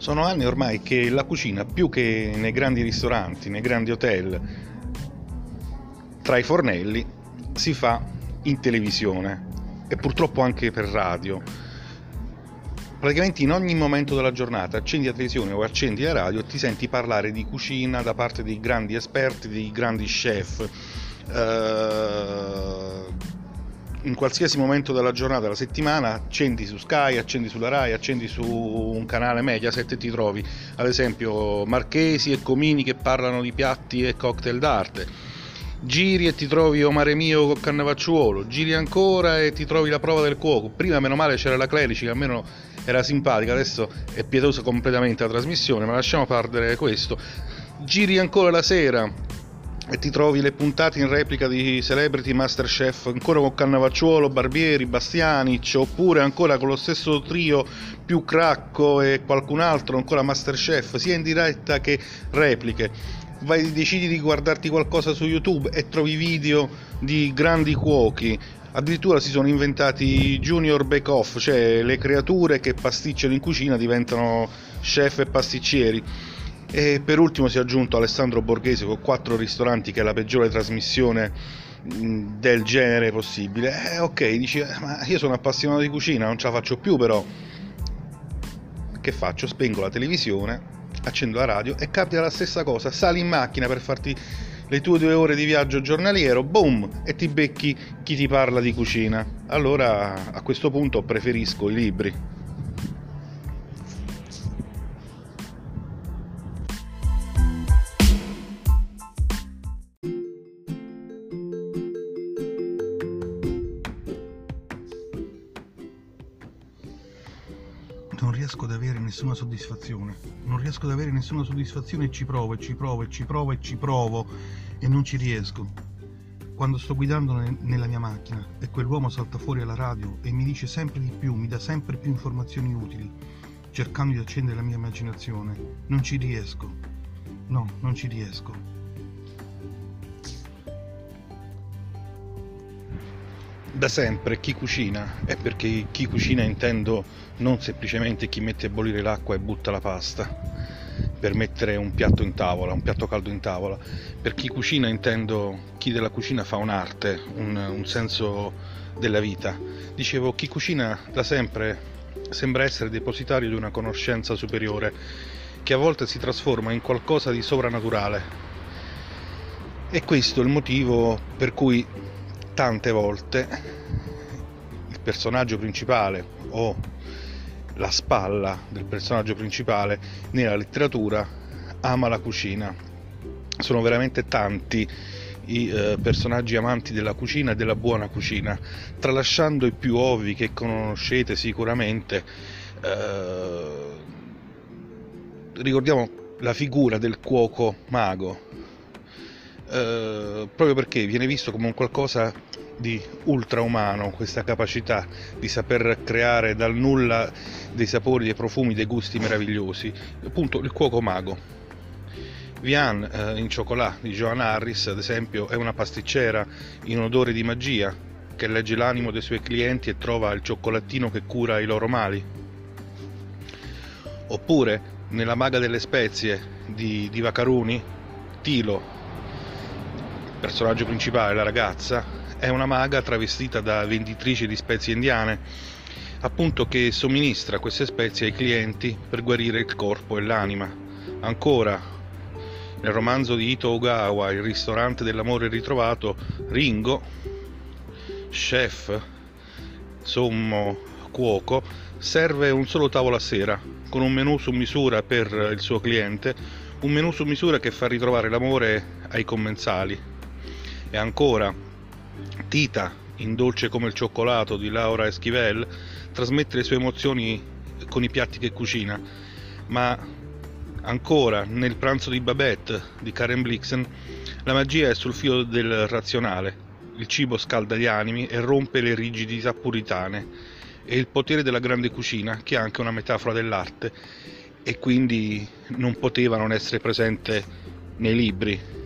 Sono anni ormai che la cucina, più che nei grandi ristoranti, nei grandi hotel, tra i fornelli, si fa in televisione e purtroppo anche per radio. Praticamente in ogni momento della giornata accendi la televisione o accendi la radio e ti senti parlare di cucina da parte di grandi esperti, di grandi chef. In qualsiasi momento della giornata, della settimana, accendi su Sky, accendi sulla Rai, accendi su un canale Mediaset e ti trovi ad esempio Marchesi e Comini che parlano di piatti e cocktail d'arte, giri e ti trovi O mare mio con Cannavacciuolo, giri ancora e ti trovi La prova del cuoco. Prima meno male c'era la Clerici che almeno era simpatica, adesso è pietosa completamente la trasmissione, ma lasciamo perdere questo. Giri ancora la sera e ti trovi le puntate in replica di Celebrity Masterchef, ancora con Cannavacciuolo, Barbieri, Bastianich, oppure ancora con lo stesso trio più Cracco e qualcun altro, ancora Masterchef, sia in diretta che repliche. Vai, decidi di guardarti qualcosa su YouTube e trovi video di grandi cuochi. Addirittura si sono inventati Junior Bake Off, cioè le creature che pasticciano in cucina diventano chef e pasticcieri. E per ultimo si è aggiunto Alessandro Borghese con 4 ristoranti, che è la peggiore trasmissione del genere possibile. Ok, dici, ma io sono appassionato di cucina, non ce la faccio più però. Che faccio? Spengo la televisione, accendo la radio e capita la stessa cosa. Sali in macchina per farti le tue 2 ore di viaggio giornaliero, boom, e ti becchi chi ti parla di cucina. Allora a questo punto preferisco i libri. Non riesco ad avere nessuna soddisfazione, e ci provo e non ci riesco. Quando sto guidando nella mia macchina e quell'uomo salta fuori alla radio e mi dice sempre di più, mi dà sempre più informazioni utili, cercando di accendere la mia immaginazione, non ci riesco. No, non ci riesco. Da sempre chi cucina, e perché chi cucina intendo non semplicemente chi mette a bollire l'acqua e butta la pasta per mettere un piatto in tavola, un piatto caldo in tavola. Per chi cucina intendo chi della cucina fa un'arte, un senso della vita. Dicevo, chi cucina da sempre sembra essere depositario di una conoscenza superiore che a volte si trasforma in qualcosa di sovrannaturale. E questo è il motivo per cui tante volte il personaggio principale o la spalla del personaggio principale nella letteratura ama la cucina. Sono veramente tanti i personaggi amanti della cucina e della buona cucina, tralasciando i più ovvi che conoscete sicuramente. Ricordiamo la figura del cuoco mago, proprio perché viene visto come un qualcosa di ultraumano, questa capacità di saper creare dal nulla dei sapori, dei profumi, dei gusti meravigliosi, appunto il cuoco mago. Vian in cioccolà di Joan Harris, ad esempio, è una pasticcera in odore di magia che legge l'animo dei suoi clienti e trova il cioccolatino che cura i loro mali. Oppure nella Maga delle Spezie di Vacaruni, Tilo, personaggio principale, la ragazza, è una maga travestita da venditrice di spezie indiane, appunto, che somministra queste spezie ai clienti per guarire il corpo e l'anima. Ancora nel romanzo di Ito Ogawa, Il ristorante dell'amore ritrovato, Ringo, chef sommo cuoco, serve un solo tavolo a sera con un menù su misura per il suo cliente, un menù su misura che fa ritrovare l'amore ai commensali. E ancora Tita, in Dolce come il cioccolato di Laura Esquivel, trasmette le sue emozioni con i piatti che cucina. Ma ancora nel Pranzo di Babette di Karen Blixen, la magia è sul filo del razionale, il cibo scalda gli animi e rompe le rigidità puritane, e il potere della grande cucina, che è anche una metafora dell'arte e quindi non poteva non essere presente nei libri.